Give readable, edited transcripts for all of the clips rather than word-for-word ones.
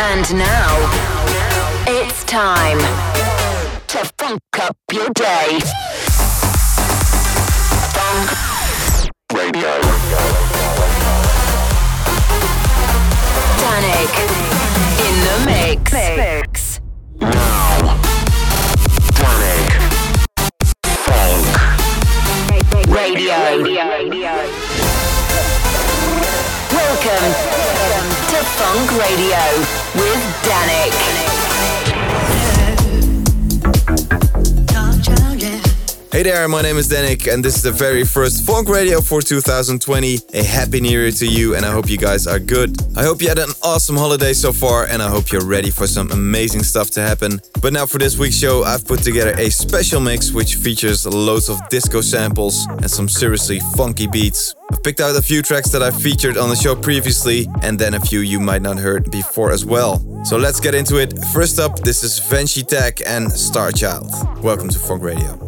And now, it's time to funk up your day. Funk Radio. Danik in the mix. Now, Danik. Funk Radio. Welcome to Funk Radio with Danik. Hey there, my name is Danik and this is the very first Funk Radio for 2020. A happy new year to you and I hope you guys are good. I hope you had an awesome holiday so far and I hope you're ready for some amazing stuff to happen. But now for this week's show I've put together a special mix which features loads of disco samples and some seriously funky beats. I've picked out a few tracks that I featured on the show previously and then a few you might not heard before as well. So let's get into it. First up, this is Venshi Tech and Star Child. Welcome to Funk Radio.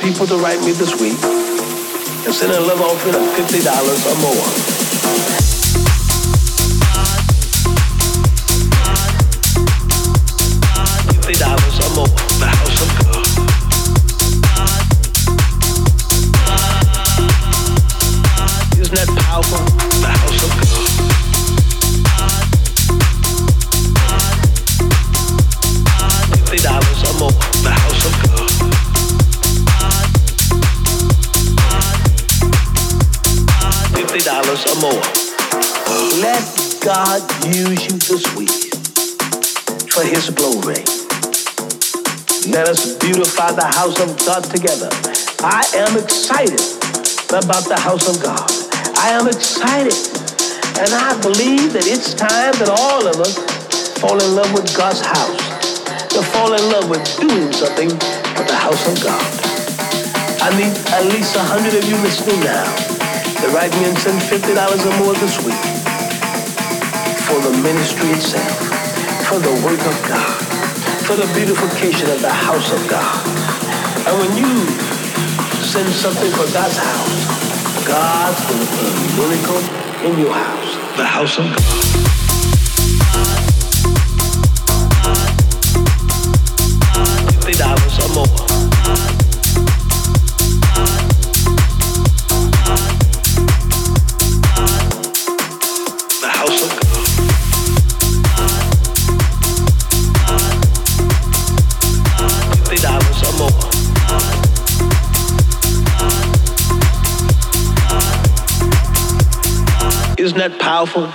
people to write me this week and send a love offering of $50 or more. The house of God together. I am excited about the house of God. I am excited, and I believe that it's time that all of us fall in love with God's house, to fall in love with doing something for the house of God. I need at least 100 of you listening now to write me and send $50 or more this week for the ministry itself, for the work of God, for the beautification of the house of God. And when you send something for God's house, God will put a miracle in your house, the house of God. $50 or more. Isn't that powerful?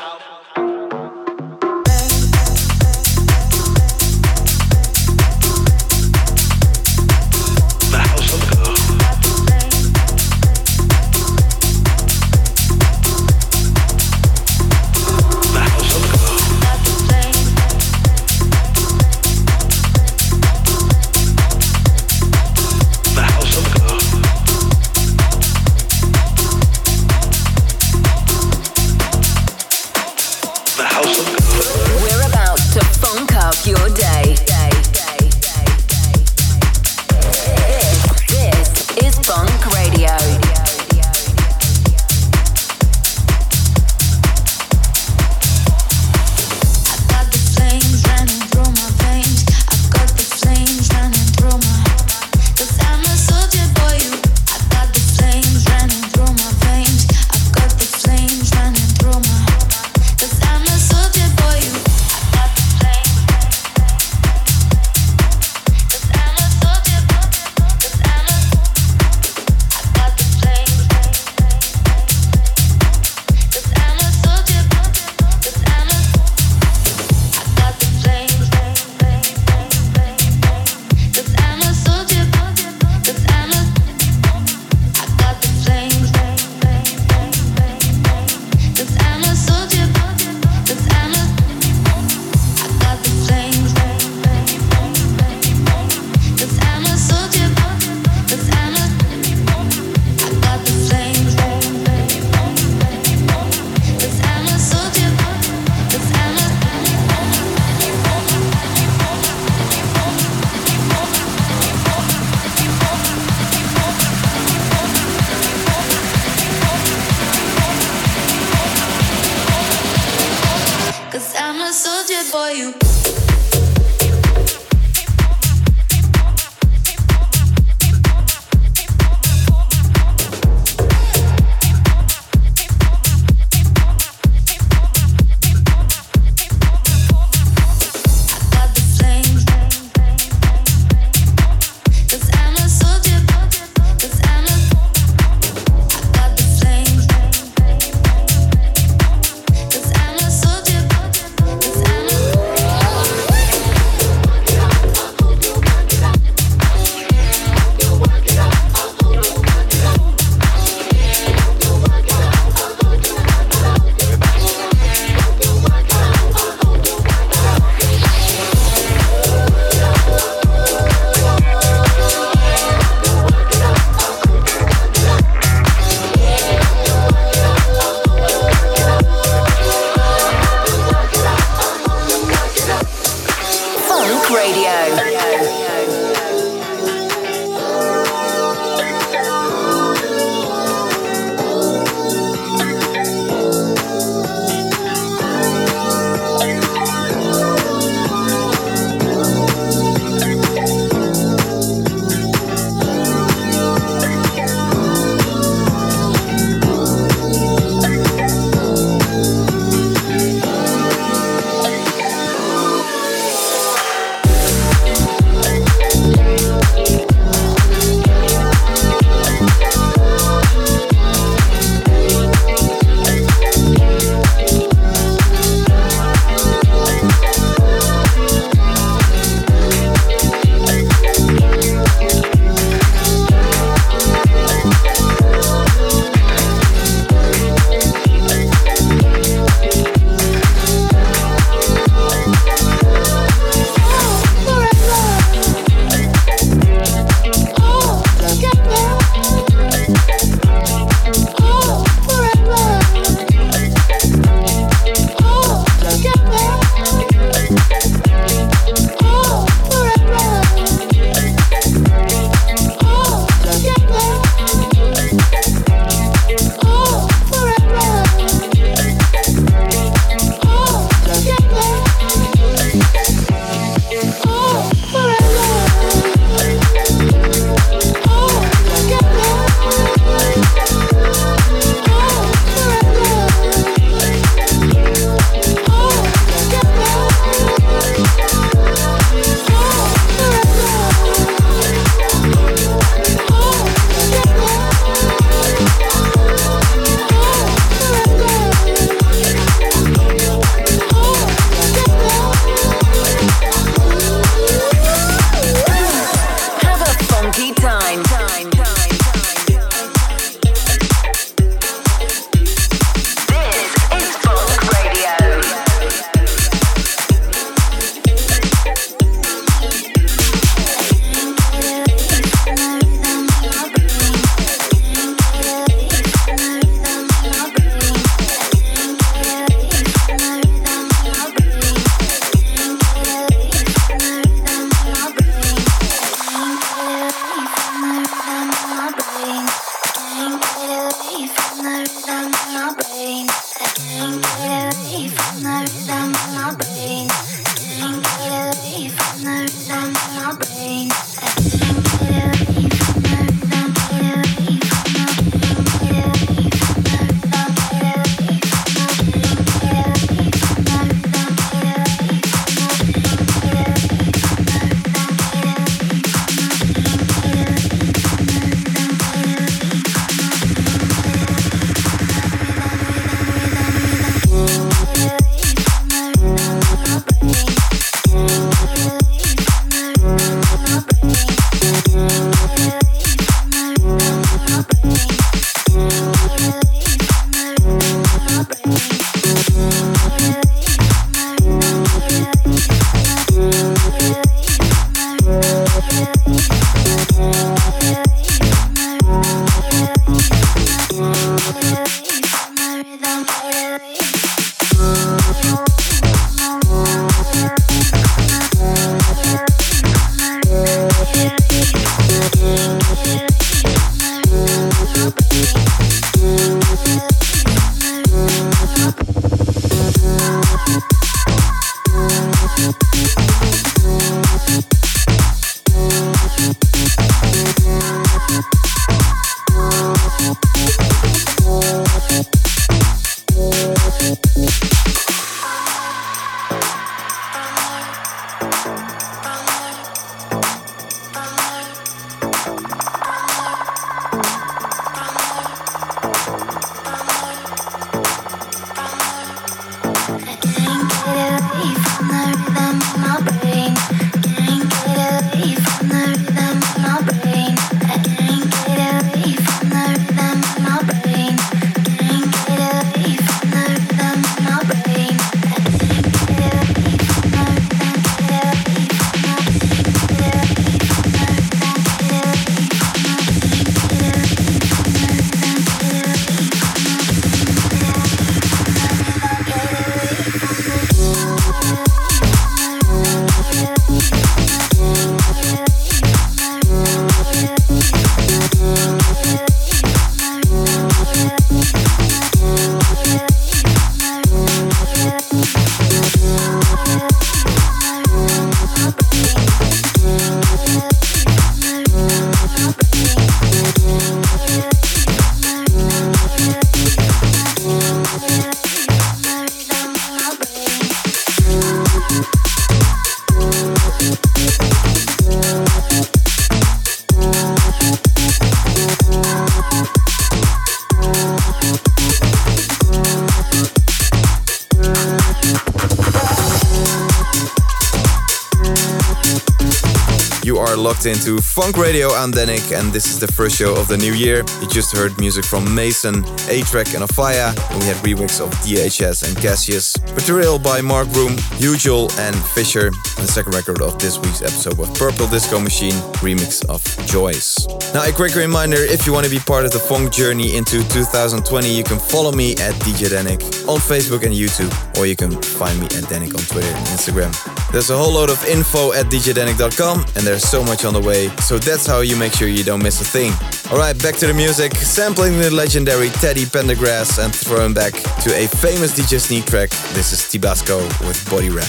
locked into Funk Radio. I'm Danik, and this is the first show of the new year. You just heard music from Mason, A-Trak and Afia. We had reworks of DHS and Cassius. Material by Mark Broom, Hugh Joel and Fisher. And the second record of this week's episode was Purple Disco Machine, remix of Joyce. Now a quick reminder, if you want to be part of the Funk journey into 2020, you can follow me at DJ Danik on Facebook and YouTube, or you can find me at Danik on Twitter and Instagram. There's a whole load of info at djdanik.com, and there's so much on the way, so that's how you make sure you don't miss a thing. Alright, back to the music, sampling the legendary Teddy Pendergrass and throwing back to a famous DJ Sneak track. This is T-Basco with Body Wrap.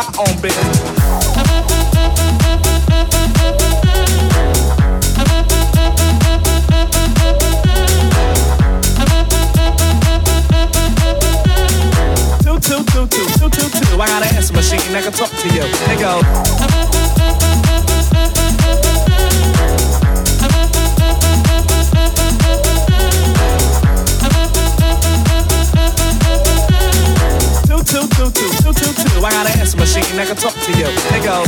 my own bitch. 2222222. I got an answer machine that can talk to you. They go. Two. I got an answer machine that can talk to you. They go.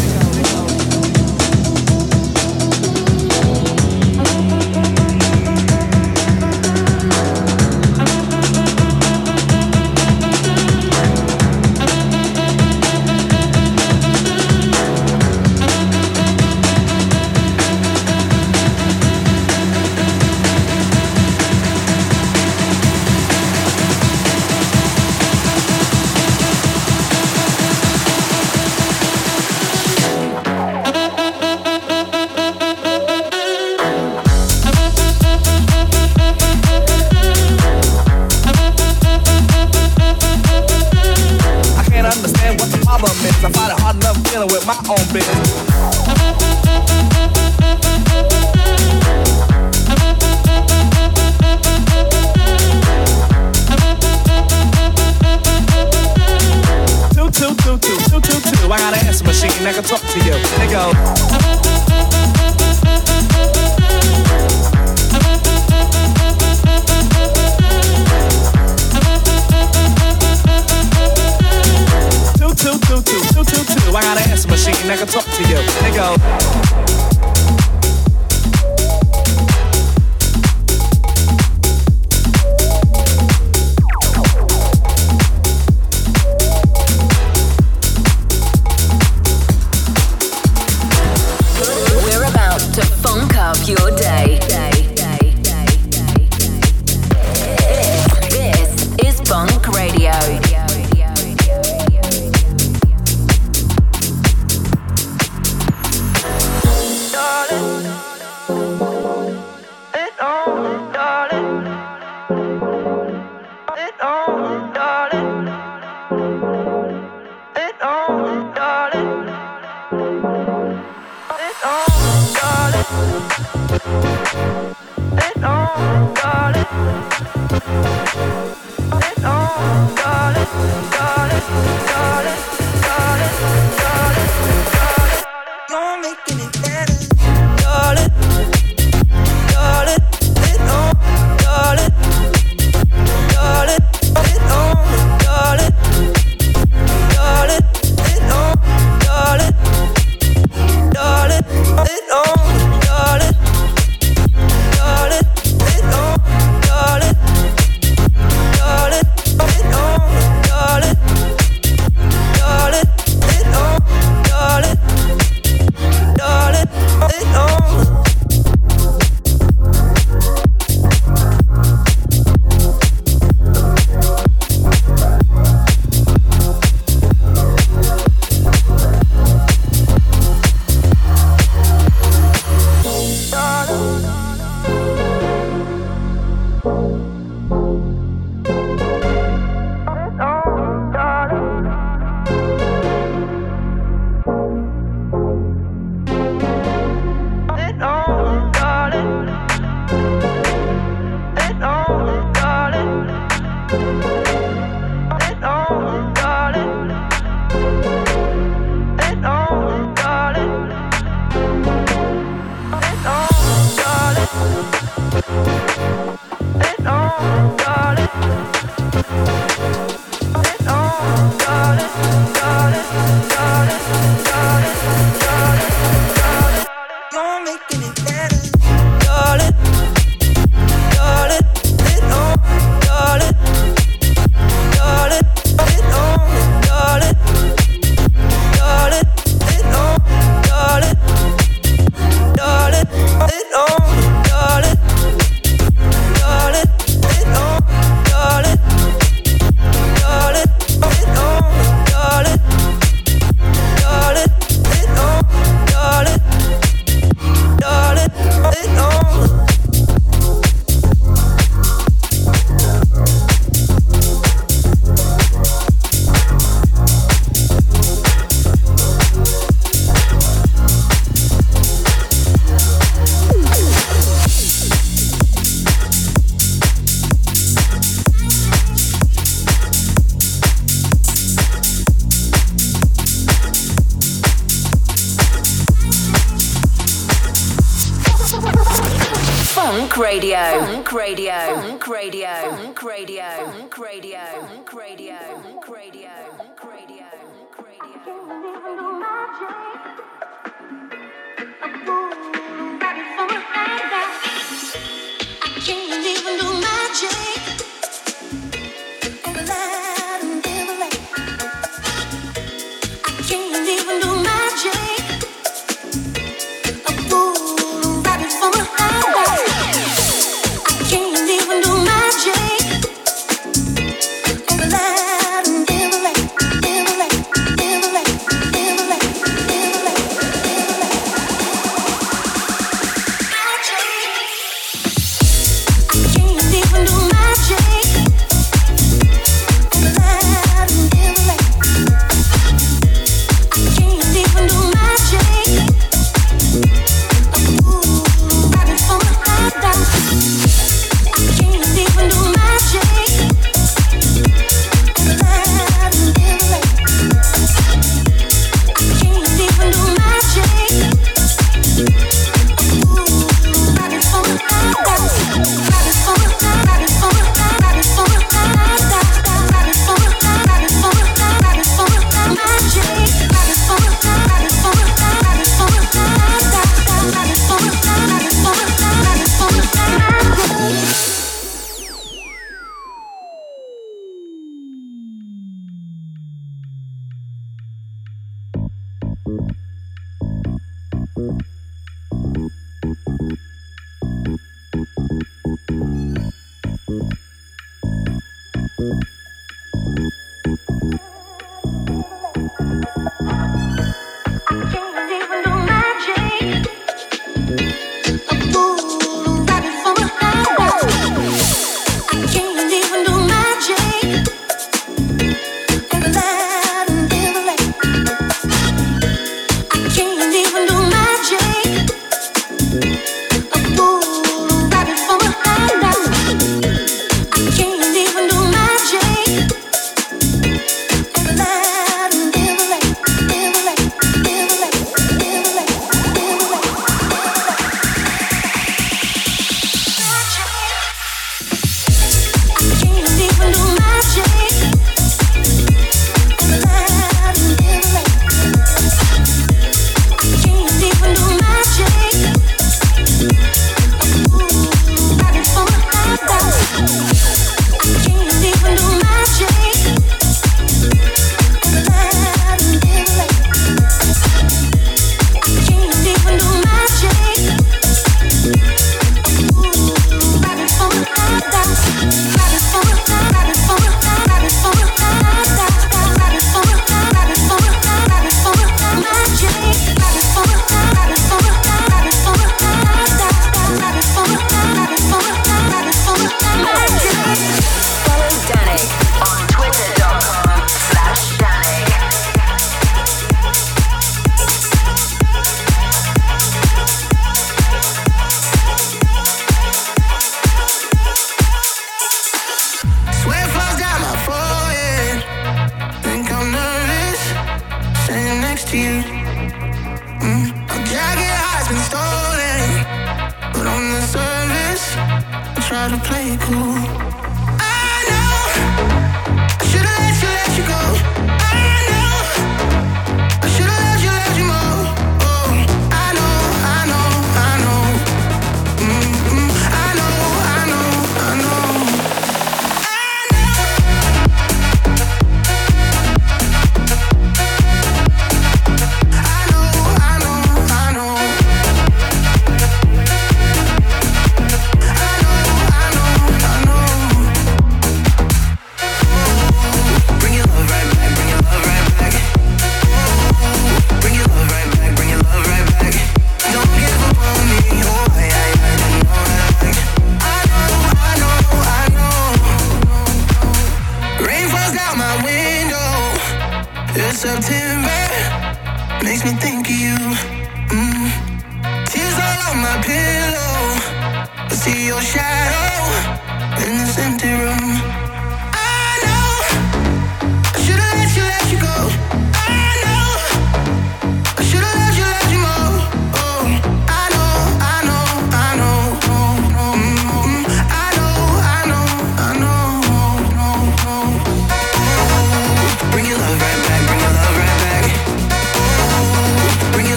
Funk Radio. Funk Radio. Funk Radio. Funk Radio. Funk Radio. Funk Radio. Funk Radio. Funk Radio. I can't believe I do my dream. I'm going right from my eyes. I can't believe I do my dream.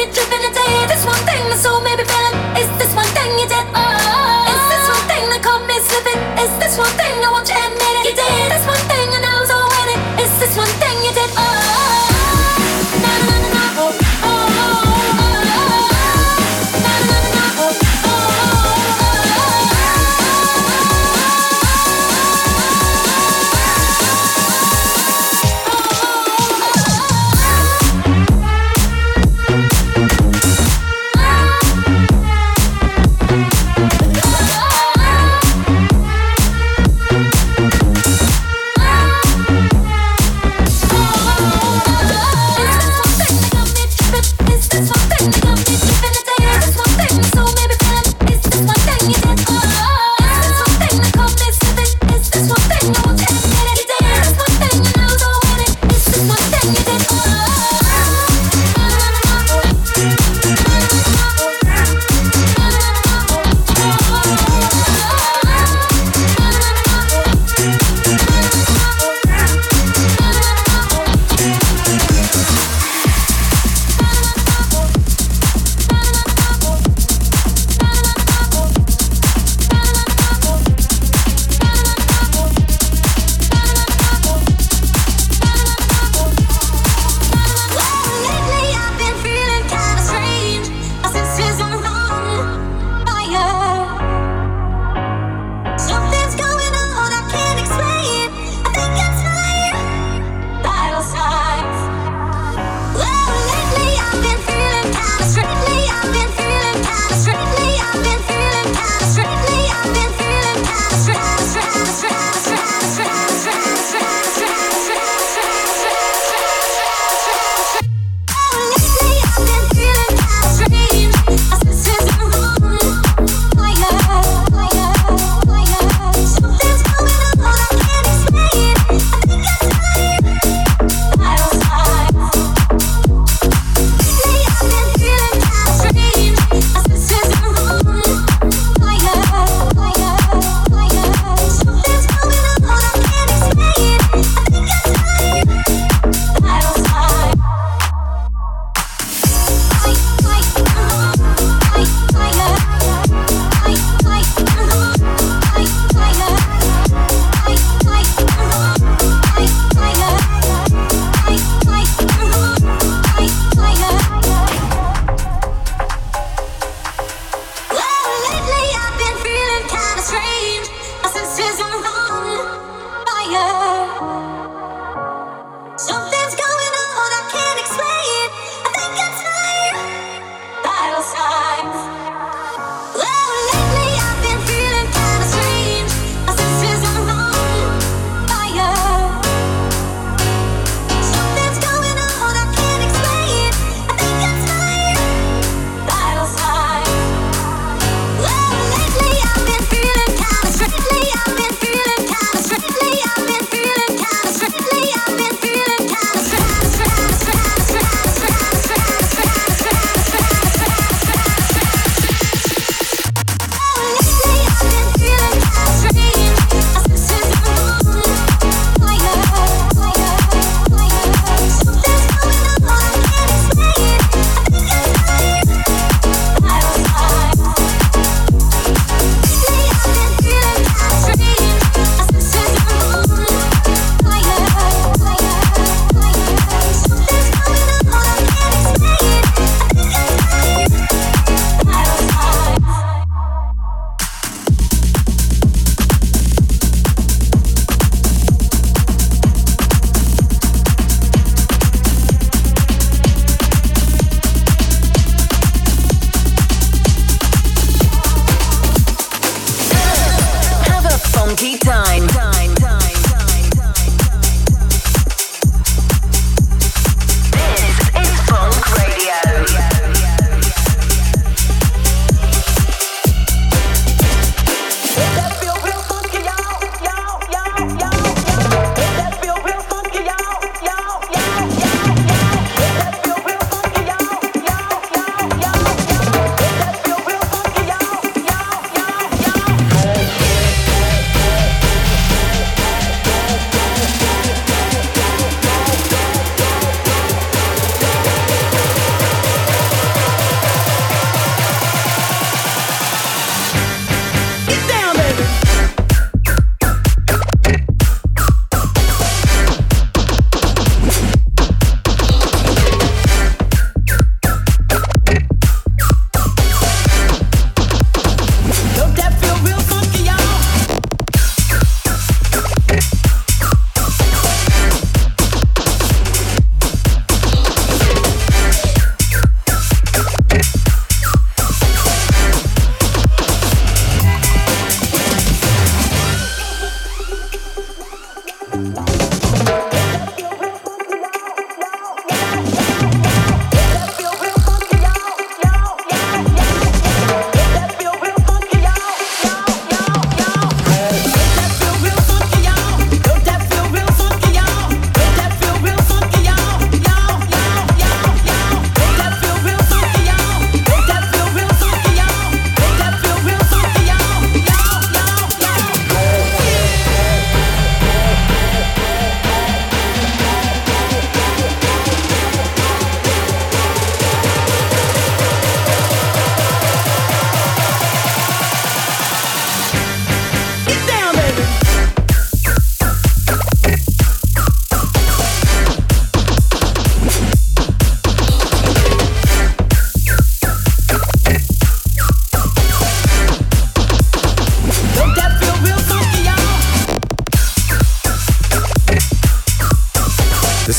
bit dripping a day. This one thing my soul made me feel. It's this one thing you did. It's this one thing that caught me slipping. It's this one thing I want you to admit it. You did this one thing and I was all in it. It's this one thing you did.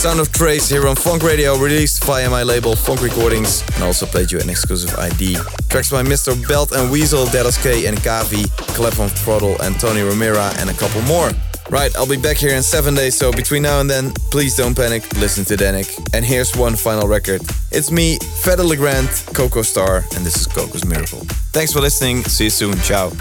Son of Trace here on Funk Radio, released via my label Funk Recordings, and also played you an exclusive ID. Tracks by Mr. Belt and Weasel, Dallas K and Kavi, Clef on Throttle and Tony Romera, and a couple more. Right, I'll be back here in 7 days, so between now and then, please don't panic, listen to Danik. And here's one final record. It's me, Fedde Le Grand, Coco Star, and this is Coco's Miracle. Thanks for listening, see you soon, ciao.